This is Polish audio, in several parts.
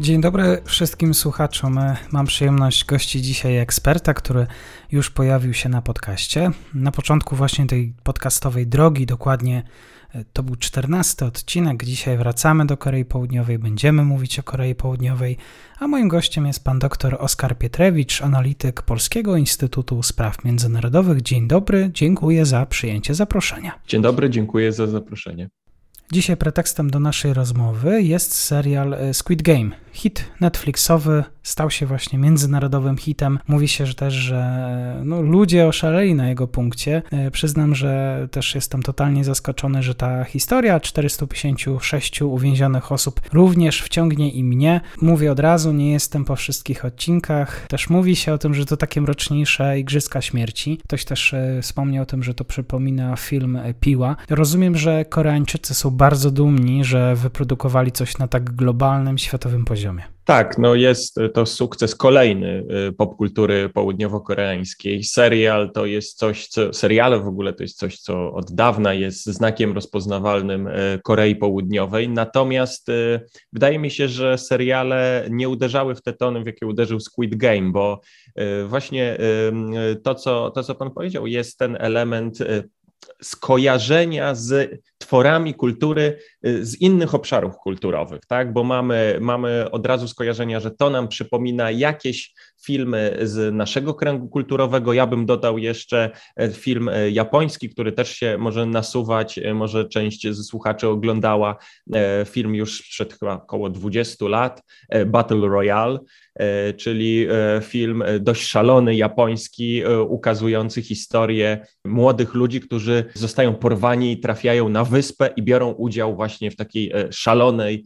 Dzień dobry wszystkim słuchaczom. Mam przyjemność gościć dzisiaj eksperta, który już pojawił się na podcaście. Na początku właśnie tej podcastowej drogi, dokładnie to był 14 odcinek. Dzisiaj wracamy do Korei Południowej, będziemy mówić o Korei Południowej, a moim gościem jest pan dr Oskar Pietrewicz, analityk Polskiego Instytutu Spraw Międzynarodowych. Dzień dobry, dziękuję za przyjęcie zaproszenia. Dzień dobry, dziękuję za zaproszenie. Dzisiaj pretekstem do naszej rozmowy jest serial Squid Game. Hit Netflixowy stał się właśnie międzynarodowym hitem. Mówi się też, że ludzie oszaleli na jego punkcie. Przyznam, że też jestem totalnie zaskoczony, że ta historia 456 uwięzionych osób również wciągnie i mnie. Mówię od razu, nie jestem po wszystkich odcinkach. Też mówi się o tym, że to takie mroczniejsze Igrzyska Śmierci. Ktoś też wspomniał o tym, że to przypomina film Piła. Rozumiem, że Koreańczycy są bardzo dumni, że wyprodukowali coś na tak globalnym, światowym poziomie. Tak, jest to sukces kolejny popkultury południowo-koreańskiej. Seriale w ogóle to jest coś, co od dawna jest znakiem rozpoznawalnym Korei Południowej. Natomiast wydaje mi się, że seriale nie uderzały w te tony, w jakie uderzył Squid Game, bo właśnie to, co pan powiedział, jest ten element skojarzenia z tworami kultury z innych obszarów kulturowych, tak? Bo mamy od razu skojarzenia, że to nam przypomina jakieś filmy z naszego kręgu kulturowego. Ja bym dodał jeszcze film japoński, który też się może nasuwać, może część z słuchaczy oglądała film już przed chyba około 20 lat, Battle Royale, czyli film dość szalony, japoński, ukazujący historię młodych ludzi, którzy zostają porwani i trafiają na wyspę i biorą udział właśnie w takiej szalonej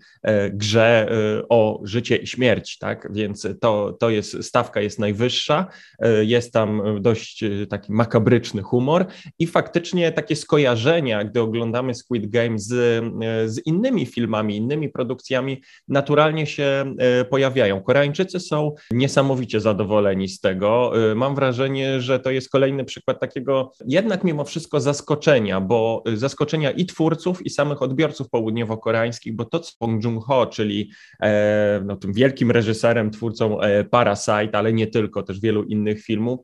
grze o życie i śmierć, tak? Więc to jest, stawka jest najwyższa, jest tam dość taki makabryczny humor i faktycznie takie skojarzenia, gdy oglądamy Squid Game z innymi filmami, innymi produkcjami, naturalnie się pojawiają. Koreańczycy są niesamowicie zadowoleni z tego. Mam wrażenie, że to jest kolejny przykład takiego jednak mimo wszystko zaskoczenia, bo zaskoczenia i twórców, i samych odbiorców południowo-koreańskich, bo to, co Bong Joon-ho, czyli tym wielkim reżyserem, twórcą Parasite, ale nie tylko, też wielu innych filmów,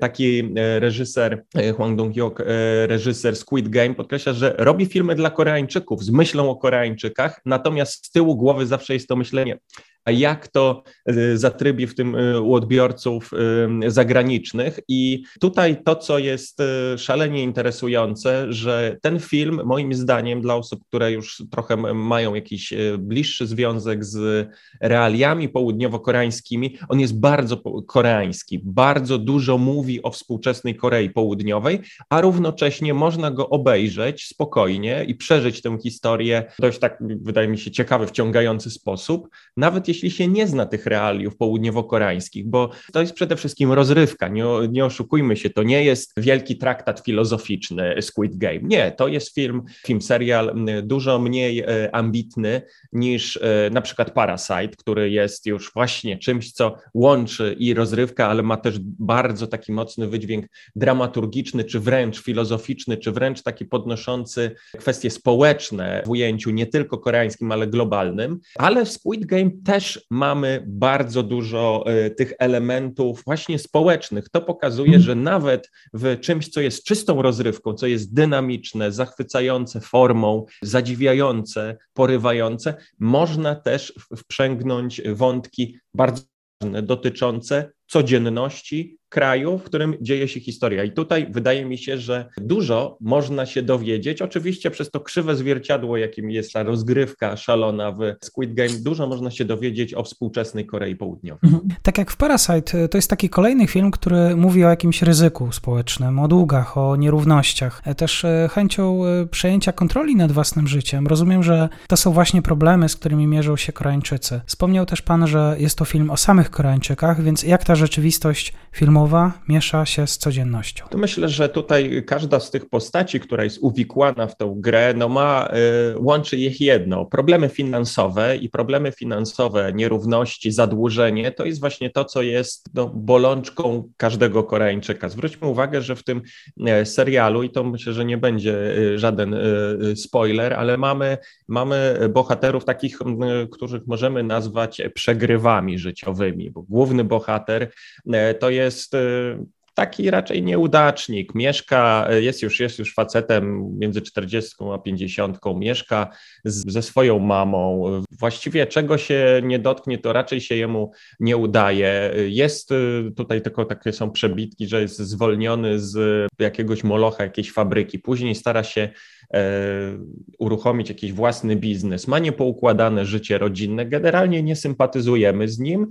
taki reżyser Hwang Dong-hyuk, reżyser Squid Game, podkreśla, że robi filmy dla Koreańczyków, z myślą o Koreańczykach, natomiast z tyłu głowy zawsze jest to myślenie, a jak to zatrybi w tym u odbiorców zagranicznych. I tutaj to, co jest szalenie interesujące, że ten film, moim zdaniem, dla osób, które już trochę mają jakiś bliższy związek z realiami południowo-koreańskimi, on jest bardzo koreański, bardzo dużo mówi o współczesnej Korei Południowej, a równocześnie można go obejrzeć spokojnie i przeżyć tę historię w dość, tak wydaje mi się, ciekawy, wciągający sposób, nawet jeśli się nie zna tych realiów południowo-koreańskich, bo to jest przede wszystkim rozrywka, nie oszukujmy się, to nie jest wielki traktat filozoficzny Squid Game, nie, to jest film, serial dużo mniej ambitny niż na przykład Parasite, który jest już właśnie czymś, co łączy i rozrywkę, ale ma też bardzo taki mocny wydźwięk dramaturgiczny, czy wręcz filozoficzny, czy wręcz taki podnoszący kwestie społeczne w ujęciu nie tylko koreańskim, ale globalnym, ale w Squid Game też mamy bardzo dużo tych elementów właśnie społecznych. To pokazuje, że nawet w czymś, co jest czystą rozrywką, co jest dynamiczne, zachwycające formą, zadziwiające, porywające, można też wprzęgnąć wątki bardzo ważne, dotyczące codzienności, kraju, w którym dzieje się historia. I tutaj wydaje mi się, że dużo można się dowiedzieć. Oczywiście przez to krzywe zwierciadło, jakim jest ta rozgrywka szalona w Squid Game, dużo można się dowiedzieć o współczesnej Korei Południowej. Mhm. Tak jak w Parasite, to jest taki kolejny film, który mówi o jakimś ryzyku społecznym, o długach, o nierównościach, też chęcią przejęcia kontroli nad własnym życiem. Rozumiem, że to są właśnie problemy, z którymi mierzą się Koreańczycy. Wspomniał też pan, że jest to film o samych Koreańczykach, więc jak ta rzeczywistość filmowa miesza się z codziennością? To myślę, że tutaj każda z tych postaci, która jest uwikłana w tę grę, łączy ich jedno. Problemy finansowe, nierówności, zadłużenie, to jest właśnie to, co jest bolączką każdego Koreańczyka. Zwróćmy uwagę, że w tym serialu, i to myślę, że nie będzie żaden spoiler, ale mamy bohaterów takich, których możemy nazwać przegrywami życiowymi, bo główny bohater to jest taki raczej nieudacznik, jest już facetem między 40 a 50, mieszka ze swoją mamą. Właściwie czego się nie dotknie, to raczej się jemu nie udaje. Jest tutaj tylko takie są przebitki, że jest zwolniony z jakiegoś molocha, jakiejś fabryki. Później stara się uruchomić jakiś własny biznes. Ma niepoukładane życie rodzinne. Generalnie nie sympatyzujemy z nim.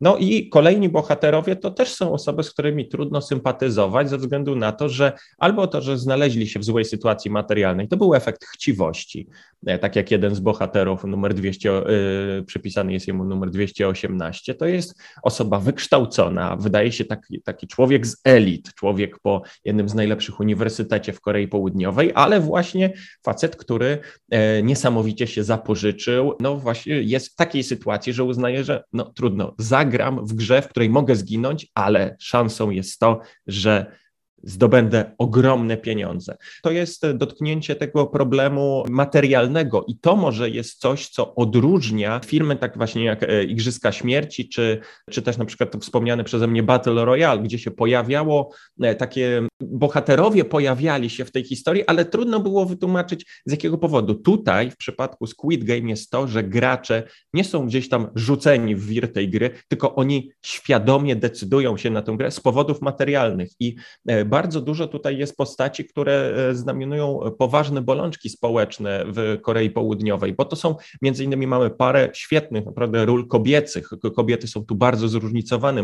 No i kolejni bohaterowie to też są osoby, z którymi trudno sympatyzować ze względu na to, że że znaleźli się w złej sytuacji materialnej. To był efekt chciwości, tak jak jeden z bohaterów, przypisany jest jemu numer 218, to jest osoba wykształcona, wydaje się taki człowiek z elit, człowiek po jednym z najlepszych uniwersytecie w Korei Południowej, ale właśnie facet, który niesamowicie się zapożyczył, właśnie jest w takiej sytuacji, że uznaje, że trudno, zagram w grze, w której mogę zginąć, ale szansą jest to, że zdobędę ogromne pieniądze. To jest dotknięcie tego problemu materialnego i to może jest coś, co odróżnia filmy tak właśnie jak Igrzyska Śmierci, czy też na przykład wspomniany przeze mnie Battle Royale, gdzie się pojawiało takie bohaterowie pojawiali się w tej historii, ale trudno było wytłumaczyć z jakiego powodu. Tutaj w przypadku Squid Game jest to, że gracze nie są gdzieś tam rzuceni w wir tej gry, tylko oni świadomie decydują się na tę grę z powodów materialnych i bardzo dużo tutaj jest postaci, które znamionują poważne bolączki społeczne w Korei Południowej, bo to są, między innymi mamy parę świetnych naprawdę ról kobiecych. Kobiety są tu bardzo zróżnicowane.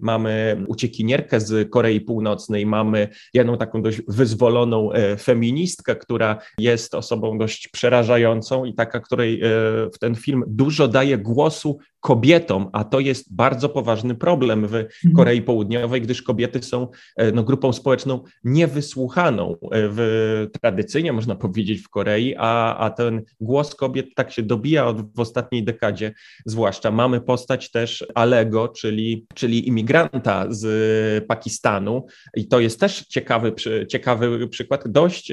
Mamy uciekinierkę z Korei Północnej, mamy jedną taką dość wyzwoloną feministkę, która jest osobą dość przerażającą i taka, której w ten film dużo daje głosu kobietom, a to jest bardzo poważny problem w Korei Południowej, gdyż kobiety są grupą społeczną niewysłuchaną tradycyjnie, można powiedzieć, w Korei, a ten głos kobiet tak się dobija w ostatniej dekadzie zwłaszcza. Mamy postać też Alego, czyli imigranta z Pakistanu i to jest też ciekawy przykład dość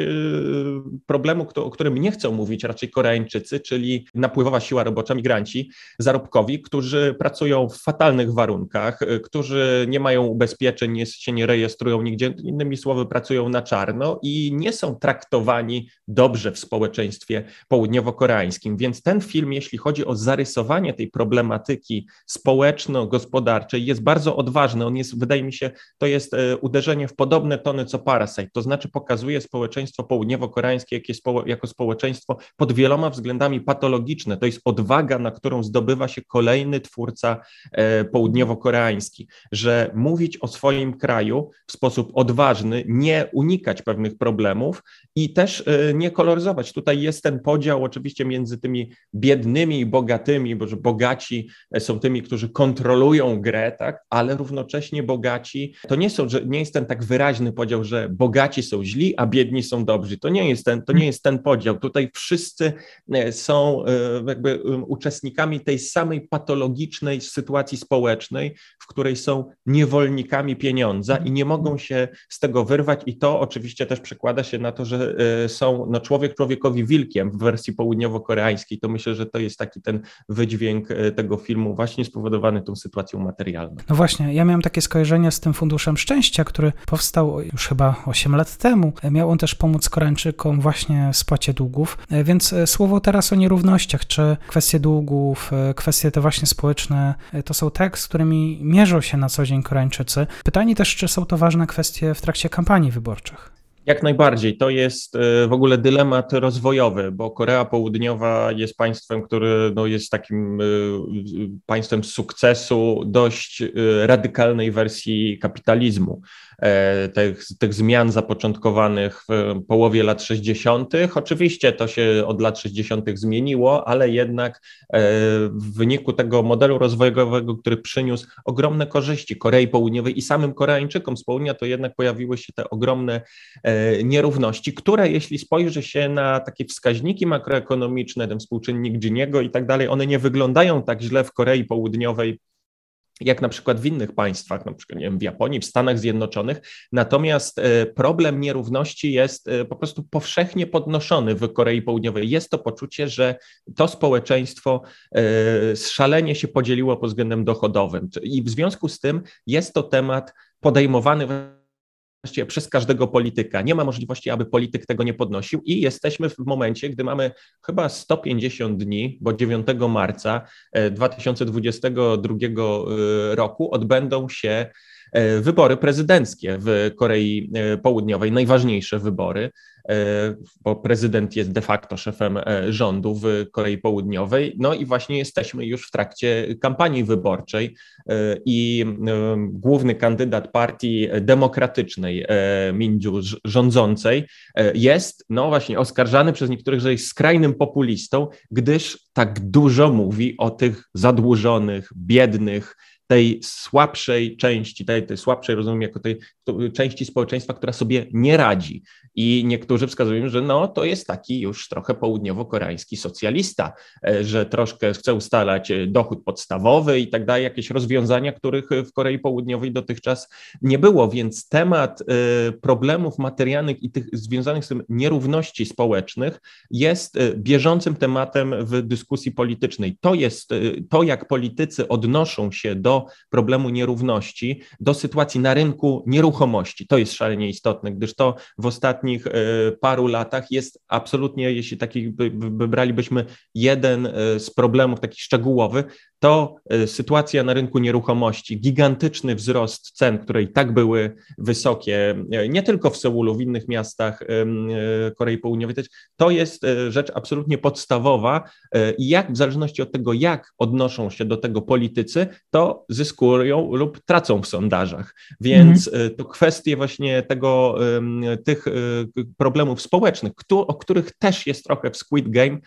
problemu, o którym nie chcą mówić raczej Koreańczycy, czyli napływowa siła robocza, migranci zarobkowi, którzy pracują w fatalnych warunkach, którzy nie mają ubezpieczeń, się nie rejestrują nigdzie, innymi słowy pracują na czarno i nie są traktowani dobrze w społeczeństwie południowo-koreańskim. Więc ten film, jeśli chodzi o zarysowanie tej problematyki społeczno-gospodarczej, jest bardzo odważny. On jest, wydaje mi się, to jest uderzenie w podobne tony co Parasite, to znaczy pokazuje społeczeństwo południowo-koreańskie jako społeczeństwo pod wieloma względami patologiczne. To jest odwaga, na którą zdobywa się kolejny twórca południowo-koreański, że mówić o swoim kraju w sposób odważny, nie unikać pewnych problemów i też nie koloryzować. Tutaj jest ten podział oczywiście między tymi biednymi i bogatymi, bo że bogaci są tymi, którzy kontrolują grę, tak? Ale równocześnie bogaci, nie jest ten tak wyraźny podział, że bogaci są źli, a biedni są dobrzy. To nie jest ten podział. Tutaj wszyscy są jakby uczestnikami tej samej patologicznej sytuacji społecznej, w której są niewolnikami pieniądza i nie mogą się z tego wyrwać i to oczywiście też przekłada się na to, że są człowiek człowiekowi wilkiem w wersji południowo-koreańskiej. To myślę, że to jest taki ten wydźwięk tego filmu właśnie spowodowany tą sytuacją materialną. No właśnie, ja miałem takie skojarzenia z tym Funduszem Szczęścia, który powstał już chyba 8 lat temu. Miał on też pomóc Koreańczykom właśnie w spłacie długów, więc słowo teraz o nierównościach, czy kwestie długów, kwestie te właśnie społeczne, to są te, z którymi mierzą się na co dzień Koreańczycy. Pytanie też, czy są to ważne kwestie w trakcie kampanii wyborczych? Jak najbardziej. To jest w ogóle dylemat rozwojowy, bo Korea Południowa jest państwem, który jest takim państwem sukcesu dość radykalnej wersji kapitalizmu. Tych zmian zapoczątkowanych w połowie lat 60. Oczywiście to się od lat 60. zmieniło, ale jednak w wyniku tego modelu rozwojowego, który przyniósł ogromne korzyści Korei Południowej i samym Koreańczykom z południa, to jednak pojawiły się te ogromne nierówności, które jeśli spojrzy się na takie wskaźniki makroekonomiczne, ten współczynnik Giniego i tak dalej, one nie wyglądają tak źle w Korei Południowej, jak na przykład w innych państwach, na przykład nie wiem, w Japonii, w Stanach Zjednoczonych. Natomiast problem nierówności jest po prostu powszechnie podnoszony w Korei Południowej. Jest to poczucie, że to społeczeństwo szalenie się podzieliło pod względem dochodowym. I w związku z tym jest to temat podejmowany właściwie przez każdego polityka. Nie ma możliwości, aby polityk tego nie podnosił i jesteśmy w momencie, gdy mamy chyba 150 dni, bo 9 marca 2022 roku odbędą się wybory prezydenckie w Korei Południowej, najważniejsze wybory, bo prezydent jest de facto szefem rządu w Korei Południowej. No i właśnie jesteśmy już w trakcie kampanii wyborczej i główny kandydat partii demokratycznej, Minju, rządzącej, jest właśnie oskarżany przez niektórych, że jest skrajnym populistą, gdyż tak dużo mówi o tych zadłużonych, biednych, tej słabszej części, tej słabszej, rozumiem, jako tej części społeczeństwa, która sobie nie radzi. I niektórzy wskazują, że to jest taki już trochę południowo-koreański socjalista, że troszkę chce ustalać dochód podstawowy i tak dalej, jakieś rozwiązania, których w Korei Południowej dotychczas nie było. Więc temat problemów materialnych i tych związanych z tym nierówności społecznych jest bieżącym tematem w dyskusji politycznej. To jest to, jak politycy odnoszą się do problemu nierówności, do sytuacji na rynku nieruchomości. To jest szalenie istotne, gdyż to w ostatnich paru latach jest absolutnie, jeśli taki wybralibyśmy jeden z problemów takich szczegółowych, to sytuacja na rynku nieruchomości, gigantyczny wzrost cen, które i tak były wysokie, nie tylko w Seulu, w innych miastach Korei Południowej też, to jest rzecz absolutnie podstawowa i jak w zależności od tego, jak odnoszą się do tego politycy, to zyskują lub tracą w sondażach. Więc to kwestie właśnie tych problemów społecznych, o których też jest trochę w Squid Game,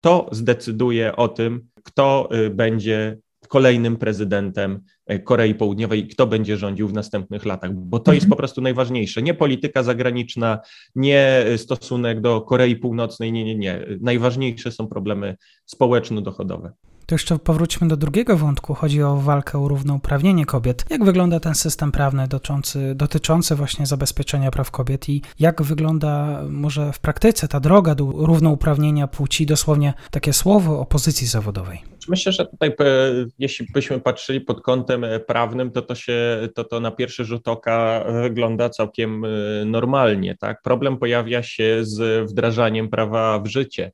to zdecyduje o tym, kto będzie kolejnym prezydentem Korei Południowej i kto będzie rządził w następnych latach, bo to jest po prostu najważniejsze. Nie polityka zagraniczna, nie stosunek do Korei Północnej, nie. Najważniejsze są problemy społeczno-dochodowe. To jeszcze powróćmy do drugiego wątku. Chodzi o walkę o równouprawnienie kobiet. Jak wygląda ten system prawny dotyczący właśnie zabezpieczenia praw kobiet i jak wygląda może w praktyce ta droga do równouprawnienia płci, dosłownie takie słowo opozycji zawodowej? Myślę, że tutaj jeśli byśmy patrzyli pod kątem prawnym, to na pierwszy rzut oka wygląda całkiem normalnie, tak? Problem pojawia się z wdrażaniem prawa w życie,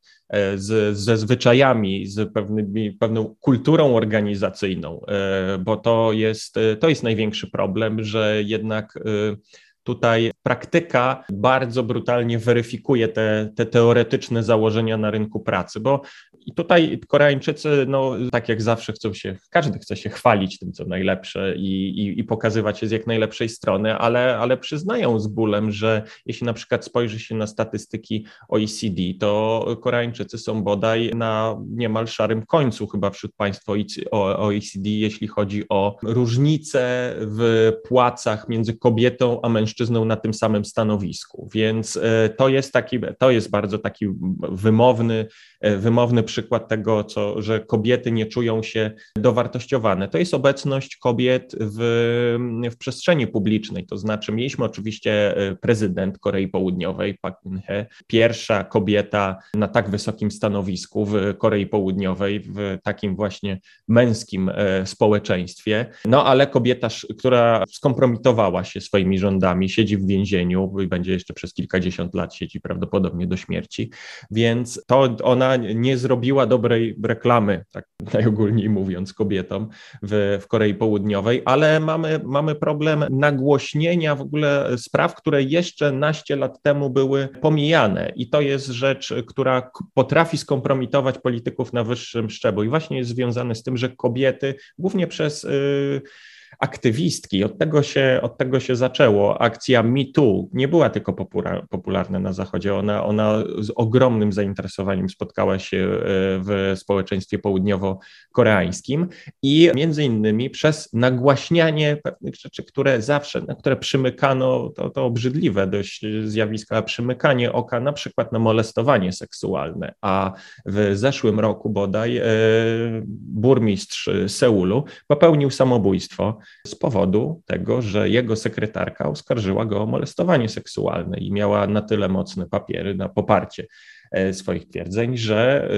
ze zwyczajami, z pewną kulturą organizacyjną, bo to jest największy problem, że jednak tutaj praktyka bardzo brutalnie weryfikuje te teoretyczne założenia na rynku pracy, bo i tutaj Koreańczycy, tak jak zawsze każdy chce się chwalić tym, co najlepsze i pokazywać się z jak najlepszej strony, ale przyznają z bólem, że jeśli na przykład spojrzy się na statystyki OECD, to Koreańczycy są bodaj na niemal szarym końcu chyba wśród państw OECD, jeśli chodzi o różnice w płacach między kobietą a mężczyzną na tym samym stanowisku. Więc to jest bardzo taki wymowny przykład tego, że kobiety nie czują się dowartościowane. To jest obecność kobiet w przestrzeni publicznej. To znaczy mieliśmy oczywiście prezydent Korei Południowej, Park Jin-he, pierwsza kobieta na tak wysokim stanowisku w Korei Południowej, w takim właśnie męskim społeczeństwie. Ale kobieta, która skompromitowała się swoimi rządami, latami, siedzi w więzieniu i będzie jeszcze przez kilkadziesiąt lat siedzi prawdopodobnie do śmierci, więc to ona nie zrobiła dobrej reklamy, tak najogólniej mówiąc, kobietom w Korei Południowej, ale mamy problem nagłośnienia w ogóle spraw, które jeszcze naście lat temu były pomijane i to jest rzecz, która potrafi skompromitować polityków na wyższym szczeblu i właśnie jest związane z tym, że kobiety, głównie przez aktywistki, od tego się zaczęło. Akcja Me Too nie była tylko popularna na Zachodzie, ona z ogromnym zainteresowaniem spotkała się w społeczeństwie południowo-koreańskim i między innymi przez nagłaśnianie pewnych rzeczy, na które przymykano, to obrzydliwe dość zjawiska, przymykanie oka na przykład na molestowanie seksualne, a w zeszłym roku bodaj burmistrz Seulu popełnił samobójstwo z powodu tego, że jego sekretarka oskarżyła go o molestowanie seksualne i miała na tyle mocne papiery na poparcie swoich twierdzeń, że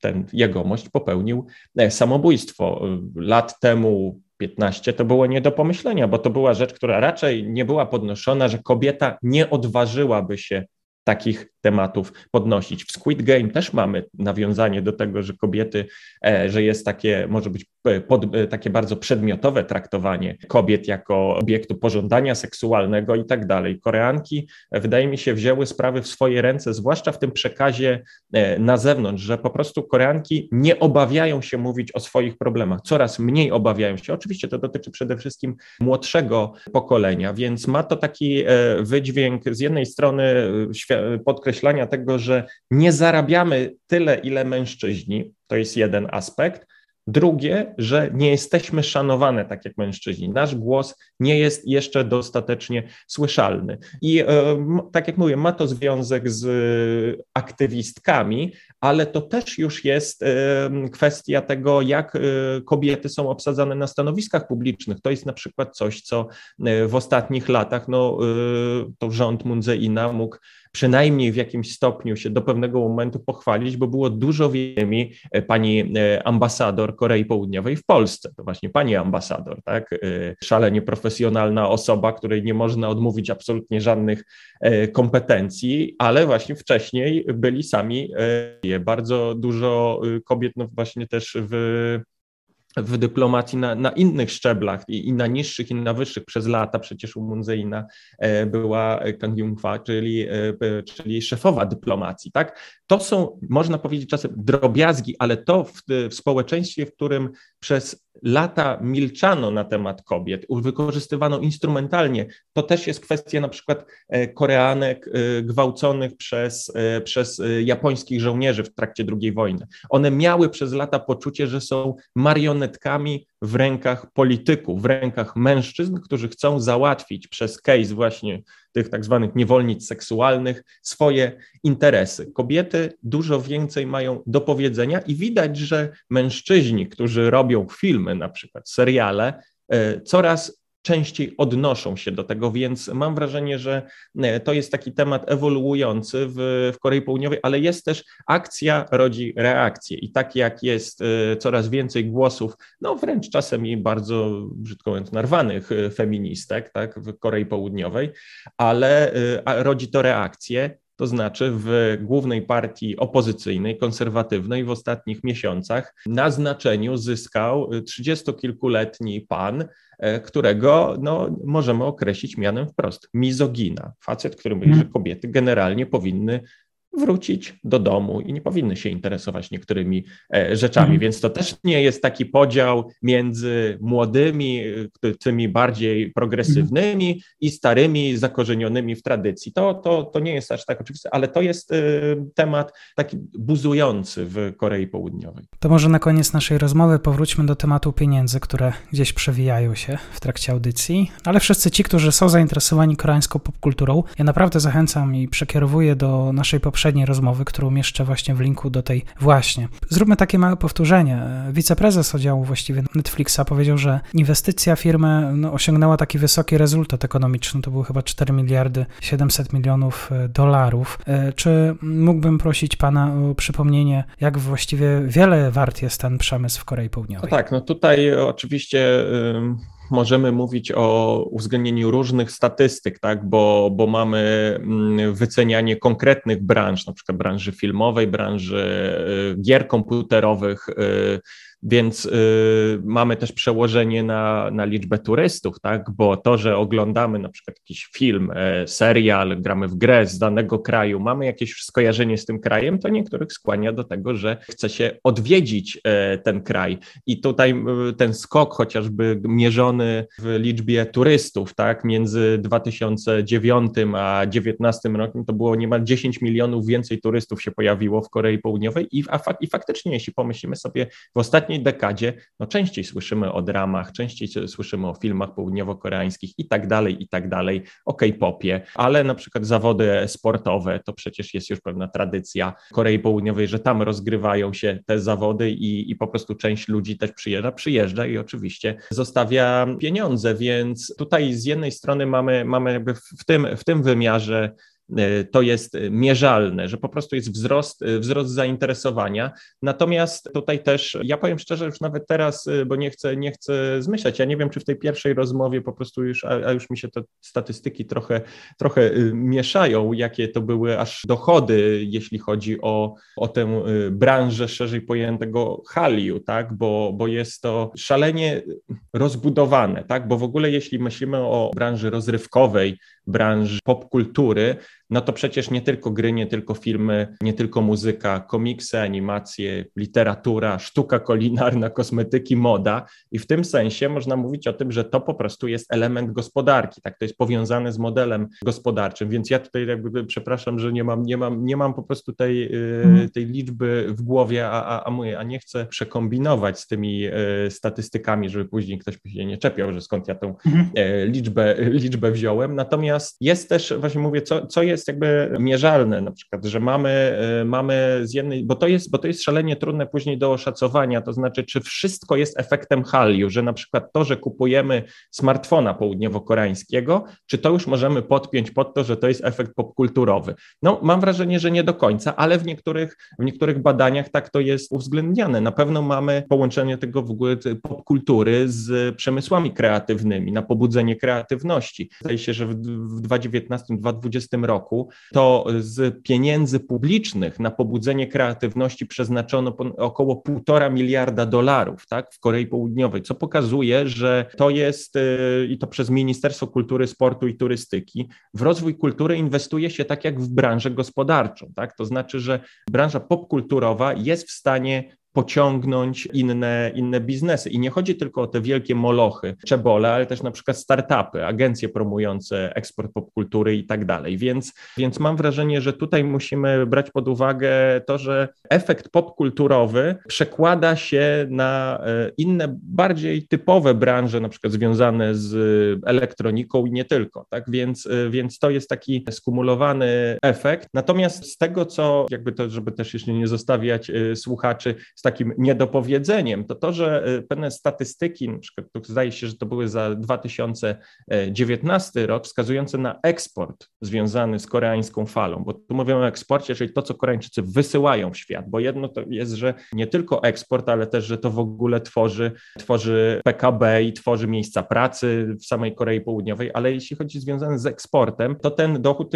ten jegomość popełnił samobójstwo. Lat temu 15 to było nie do pomyślenia, bo to była rzecz, która raczej nie była podnoszona, że kobieta nie odważyłaby się takich tematów podnosić. W Squid Game też mamy nawiązanie do tego, że kobiety, że jest takie, może być takie bardzo przedmiotowe traktowanie kobiet jako obiektu pożądania seksualnego i tak dalej. Koreanki, wydaje mi się, wzięły sprawy w swoje ręce, zwłaszcza w tym przekazie na zewnątrz, że po prostu Koreanki nie obawiają się mówić o swoich problemach, coraz mniej obawiają się. Oczywiście to dotyczy przede wszystkim młodszego pokolenia, więc ma to taki wydźwięk z jednej strony podkreślania tego, że nie zarabiamy tyle, ile mężczyźni, to jest jeden aspekt. Drugie, że nie jesteśmy szanowane tak jak mężczyźni. Nasz głos nie jest jeszcze dostatecznie słyszalny. I tak jak mówię, ma to związek z aktywistkami, ale to też już jest kwestia tego, jak kobiety są obsadzane na stanowiskach publicznych. To jest na przykład coś, co w ostatnich latach to rząd Moon Jae-ina mógł przynajmniej w jakimś stopniu się do pewnego momentu pochwalić, bo było dużo wielmi pani ambasador Korei Południowej w Polsce. To właśnie pani ambasador, tak? Szalenie profesjonalna osoba, której nie można odmówić absolutnie żadnych kompetencji, ale właśnie wcześniej byli sami bardzo dużo kobiet, no właśnie też w dyplomacji na innych szczeblach i na niższych i na wyższych przez lata przecież u Moon Jae-ina była Kan Jungfa, czyli szefowa dyplomacji, tak? To są, można powiedzieć czasem drobiazgi, ale to w społeczeństwie, w którym przez lata milczano na temat kobiet, wykorzystywano instrumentalnie. To też jest kwestia na przykład Koreanek gwałconych przez japońskich żołnierzy w trakcie II wojny. One miały przez lata poczucie, że są marionetkami w rękach polityków, w rękach mężczyzn, którzy chcą załatwić przez case właśnie tych tak zwanych niewolnic seksualnych swoje interesy. Kobiety dużo więcej mają do powiedzenia i widać, że mężczyźni, którzy robią filmy, na przykład seriale, coraz częściej odnoszą się do tego, więc mam wrażenie, że to jest taki temat ewoluujący w Korei Południowej, ale jest też akcja rodzi reakcję i tak jak jest coraz więcej głosów, no wręcz czasem i bardzo, brzydko mówiąc, narwanych feministek, tak, w Korei Południowej, ale rodzi to reakcję. To znaczy w głównej partii opozycyjnej, konserwatywnej w ostatnich miesiącach na znaczeniu zyskał 30-kilkuletni pan, którego możemy określić mianem wprost mizogina. Facet, który mówi, że kobiety generalnie powinny wrócić do domu i nie powinny się interesować niektórymi rzeczami. Więc to też nie jest taki podział między młodymi, tymi bardziej progresywnymi i starymi, zakorzenionymi w tradycji. To nie jest aż tak oczywiste, ale to jest temat taki buzujący w Korei Południowej. To może na koniec naszej rozmowy powróćmy do tematu pieniędzy, które gdzieś przewijają się w trakcie audycji, ale wszyscy ci, którzy są zainteresowani koreańską popkulturą, ja naprawdę zachęcam i przekierowuję do naszej poprzedniej rozmowy, którą umieszczę właśnie w linku do tej właśnie. Zróbmy takie małe powtórzenie. Wiceprezes oddziału właściwie Netflixa powiedział, że inwestycja firmy osiągnęła taki wysoki rezultat ekonomiczny, to było chyba $4,700 milionów. Czy mógłbym prosić pana o przypomnienie, jak właściwie wiele wart jest ten przemysł w Korei Południowej? No tak, tutaj oczywiście możemy mówić o uwzględnieniu różnych statystyk, tak, bo mamy wycenianie konkretnych branż, na przykład branży filmowej, branży gier komputerowych, więc mamy też przełożenie na liczbę turystów, tak? Bo to, że oglądamy na przykład jakiś film, serial, gramy w grę z danego kraju, mamy jakieś już skojarzenie z tym krajem, to niektórych skłania do tego, że chce się odwiedzić ten kraj. I tutaj ten skok chociażby mierzony w liczbie turystów, tak? Między 2009 a 2019 rokiem to było niemal 10 milionów więcej turystów się pojawiło w Korei Południowej i faktycznie, jeśli pomyślimy sobie w ostatnich dekadzie, no częściej słyszymy o dramach, częściej słyszymy o filmach południowo-koreańskich i tak dalej, o K-popie, ale na przykład zawody sportowe, to przecież jest już pewna tradycja Korei Południowej, że tam rozgrywają się te zawody i po prostu część ludzi też przyjeżdża i oczywiście zostawia pieniądze, więc tutaj z jednej strony mamy jakby w tym wymiarze to jest mierzalne, że po prostu jest wzrost zainteresowania. Natomiast tutaj też, ja powiem szczerze już nawet teraz, bo nie chcę zmyślać, ja nie wiem, czy w tej pierwszej rozmowie po prostu już, już mi się te statystyki trochę mieszają, jakie to były aż dochody, jeśli chodzi o tę branżę szerzej pojętego Hallyu, tak, bo jest to szalenie rozbudowane, tak, bo w ogóle jeśli myślimy o branży rozrywkowej, branży popkultury, no to przecież nie tylko gry, nie tylko filmy, nie tylko muzyka, komiksy, animacje, literatura, sztuka kulinarna, kosmetyki, moda i w tym sensie można mówić o tym, że to po prostu jest element gospodarki, tak, to jest powiązane z modelem gospodarczym, więc ja tutaj jakby przepraszam, że nie mam po prostu tej liczby w głowie, a nie chcę przekombinować z tymi statystykami, żeby później ktoś się nie czepiał, że skąd ja tą liczbę wziąłem, natomiast jest też, właśnie mówię, co jest jakby mierzalne, na przykład, że mamy z jednej, bo to jest szalenie trudne później do oszacowania, to znaczy, czy wszystko jest efektem Hallyu, że na przykład to, że kupujemy smartfona południowo-koreańskiego, czy to już możemy podpiąć pod to, że to jest efekt popkulturowy? No, mam wrażenie, że nie do końca, ale w niektórych badaniach tak to jest uwzględniane. Na pewno mamy połączenie tego w ogóle popkultury z przemysłami kreatywnymi, na pobudzenie kreatywności. Zdaje się, że w 2019-2020 roku to z pieniędzy publicznych na pobudzenie kreatywności przeznaczono około $1,5 miliarda, tak, w Korei Południowej, co pokazuje, że to jest, i to przez Ministerstwo Kultury, Sportu i Turystyki, w rozwój kultury inwestuje się tak jak w branżę gospodarczą, tak, to znaczy, że branża popkulturowa jest w stanie pociągnąć inne biznesy. I nie chodzi tylko o te wielkie molochy, czebole, ale też na przykład startupy, agencje promujące eksport popkultury i tak dalej. Więc mam wrażenie, że tutaj musimy brać pod uwagę to, że efekt popkulturowy przekłada się na inne, bardziej typowe branże, na przykład związane z elektroniką i nie tylko. Tak? Więc to jest taki skumulowany efekt. Natomiast z tego, co jakby to, żeby też jeszcze nie zostawiać słuchaczy z takim niedopowiedzeniem, to, że pewne statystyki, na przykład zdaje się, że to były za 2019 rok, wskazujące na eksport związany z koreańską falą, bo tu mówimy o eksporcie, czyli to, co Koreańczycy wysyłają w świat, bo jedno to jest, że nie tylko eksport, ale też, że to w ogóle tworzy PKB i tworzy miejsca pracy w samej Korei Południowej, ale jeśli chodzi związane z eksportem, to ten dochód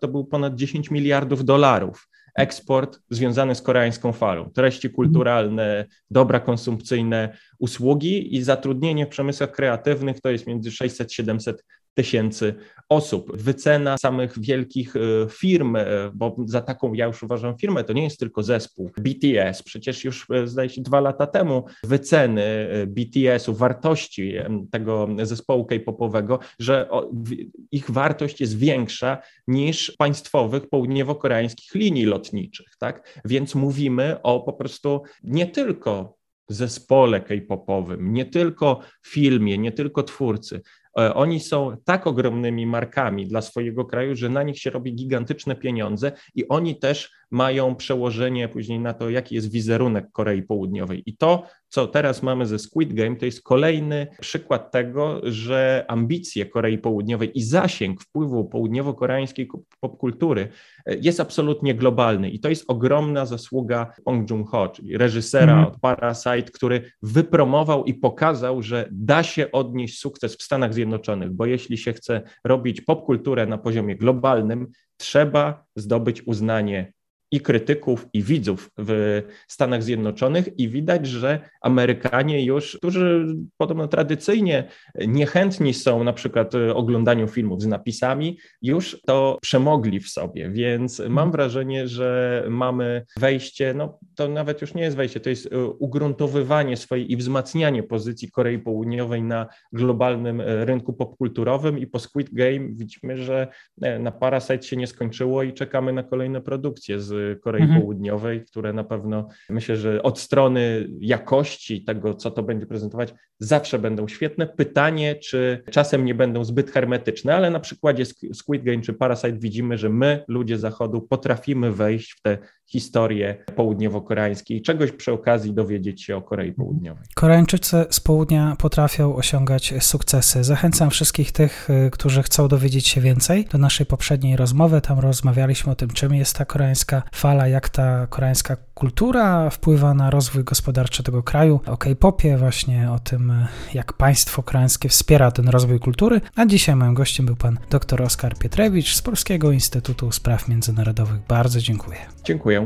to był ponad $10 miliardów. Eksport związany z koreańską falą, treści kulturalne, dobra konsumpcyjne, usługi i zatrudnienie w przemysłach kreatywnych to jest między 600-700 tysięcy osób. Wycena samych wielkich firm, bo za taką ja już uważam firmę, to nie jest tylko zespół BTS, przecież już zdaje się 2 lata temu wyceny BTS-u, wartości tego zespołu K-popowego, że ich wartość jest większa niż państwowych południowo-koreańskich linii lotniczych, tak? Więc mówimy o po prostu nie tylko zespole K-popowym, nie tylko filmie, nie tylko twórcy. Oni są tak ogromnymi markami dla swojego kraju, że na nich się robi gigantyczne pieniądze i oni też mają przełożenie później na to, jaki jest wizerunek Korei Południowej. I to co teraz mamy ze Squid Game, to jest kolejny przykład tego, że ambicje Korei Południowej i zasięg wpływu południowo-koreańskiej popkultury jest absolutnie globalny i to jest ogromna zasługa Bong Joon-ho, czyli reżysera od Parasite, który wypromował i pokazał, że da się odnieść sukces w Stanach Zjednoczonych, bo jeśli się chce robić popkulturę na poziomie globalnym, trzeba zdobyć uznanie i krytyków, i widzów w Stanach Zjednoczonych i widać, że Amerykanie już, którzy podobno tradycyjnie niechętni są na przykład oglądaniu filmów z napisami, już to przemogli w sobie, więc mam wrażenie, że mamy wejście, no to nawet już nie jest wejście, to jest ugruntowywanie swojej i wzmacnianie pozycji Korei Południowej na globalnym rynku popkulturowym i po Squid Game widzimy, że na Parasite się nie skończyło i czekamy na kolejne produkcje z Korei Południowej, które na pewno myślę, że od strony jakości tego, co to będzie prezentować, zawsze będą świetne. Pytanie, czy czasem nie będą zbyt hermetyczne, ale na przykładzie Squid Game czy Parasite widzimy, że my, ludzie Zachodu, potrafimy wejść w te historie południowo-koreańskie i czegoś przy okazji dowiedzieć się o Korei Południowej. Koreańczycy z południa potrafią osiągać sukcesy. Zachęcam wszystkich tych, którzy chcą dowiedzieć się więcej, do naszej poprzedniej rozmowy. Tam rozmawialiśmy o tym, czym jest ta koreańska fala, jak ta koreańska kultura wpływa na rozwój gospodarczy tego kraju, o K-popie właśnie, o tym, jak państwo koreańskie wspiera ten rozwój kultury. A dzisiaj moim gościem był pan dr Oskar Pietrewicz z Polskiego Instytutu Spraw Międzynarodowych. Bardzo dziękuję. Dziękuję.